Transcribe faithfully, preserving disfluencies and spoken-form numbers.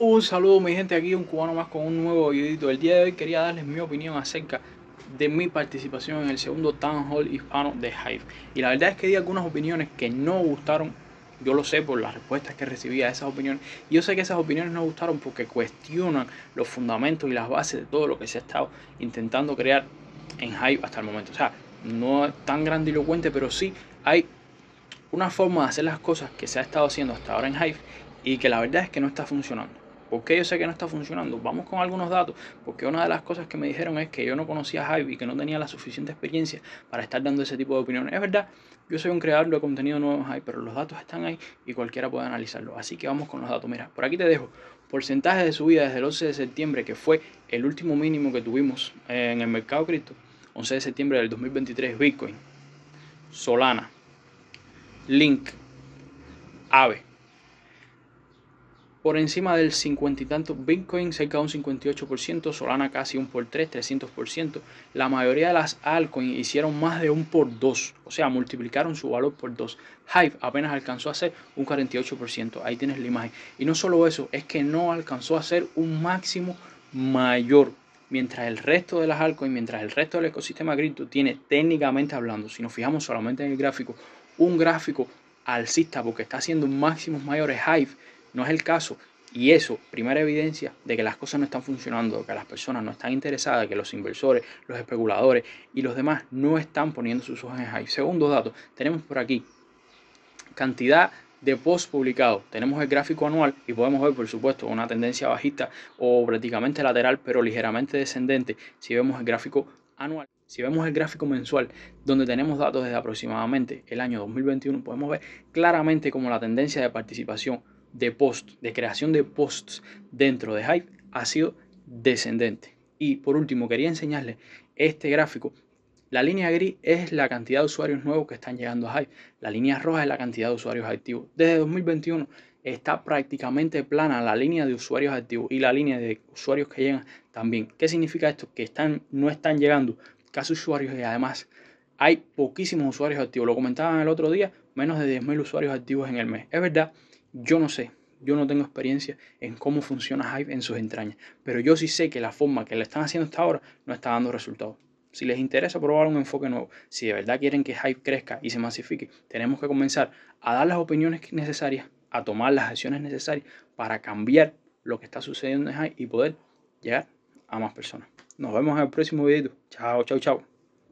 Un saludo mi gente, aquí Un Cubano Más con un nuevo videito. El día de hoy quería darles mi opinión acerca de mi participación en el segundo Town Hall Hispano de Hive. Y la verdad es que di algunas opiniones que no gustaron. Yo lo sé por las respuestas que recibí a esas opiniones. Yo sé que esas opiniones no gustaron porque cuestionan los fundamentos y las bases de todo lo que se ha estado intentando crear en Hive hasta el momento. O sea, no es tan grandilocuente, pero sí hay una forma de hacer las cosas que se ha estado haciendo hasta ahora en Hive y que la verdad es que no está funcionando. ¿Por qué yo sé que no está funcionando? Vamos con algunos datos, porque una de las cosas que me dijeron es que yo no conocía Hive y que no tenía la suficiente experiencia para estar dando ese tipo de opiniones. Es verdad, yo soy un creador de contenido nuevo en Hive, pero los datos están ahí y cualquiera puede analizarlo. Así que vamos con los datos. Mira, por aquí te dejo porcentaje de subida desde el once de septiembre, que fue el último mínimo que tuvimos en el mercado cripto, once de septiembre del dos mil veintitrés, Bitcoin, Solana, Link, Aave. Por encima del cincuenta y tanto, Bitcoin cerca de un cincuenta y ocho por ciento, Solana casi un por tres, trescientos por ciento. La mayoría de las altcoins hicieron más de un por dos, o sea, multiplicaron su valor por dos. Hive apenas alcanzó a hacer un cuarenta y ocho por ciento, ahí tienes la imagen. Y no solo eso, es que no alcanzó a hacer un máximo mayor. Mientras el resto de las altcoins, mientras el resto del ecosistema cripto tiene técnicamente hablando, si nos fijamos solamente en el gráfico, un gráfico alcista porque está haciendo máximos mayores, Hive no es el caso, y eso, primera evidencia de que las cosas no están funcionando, de que las personas no están interesadas, de que los inversores, los especuladores y los demás no están poniendo sus ojos en Hive. Segundo dato, tenemos por aquí cantidad de posts publicados, tenemos el gráfico anual y podemos ver por supuesto una tendencia bajista o prácticamente lateral, pero ligeramente descendente si vemos el gráfico anual. Si vemos el gráfico mensual, donde tenemos datos desde aproximadamente el año dos mil veintiuno, podemos ver claramente como la tendencia de participación de post, de creación de posts dentro de Hive ha sido descendente. Y por último, quería enseñarles este gráfico. La línea gris es la cantidad de usuarios nuevos que están llegando a Hive. La línea roja es la cantidad de usuarios activos. Desde dos mil veintiuno está prácticamente plana la línea de usuarios activos y la línea de usuarios que llegan también. ¿Qué significa esto? Que están, no están llegando casi usuarios y además hay poquísimos usuarios activos. Lo comentaban el otro día, menos de diez mil usuarios activos en el mes. Es verdad. Yo no sé, yo no tengo experiencia en cómo funciona Hive en sus entrañas, pero yo sí sé que la forma que le están haciendo hasta ahora no está dando resultados. Si les interesa probar un enfoque nuevo, si de verdad quieren que Hive crezca y se masifique, tenemos que comenzar a dar las opiniones necesarias, a tomar las acciones necesarias para cambiar lo que está sucediendo en Hive y poder llegar a más personas. Nos vemos en el próximo video. Chao, chao, chao.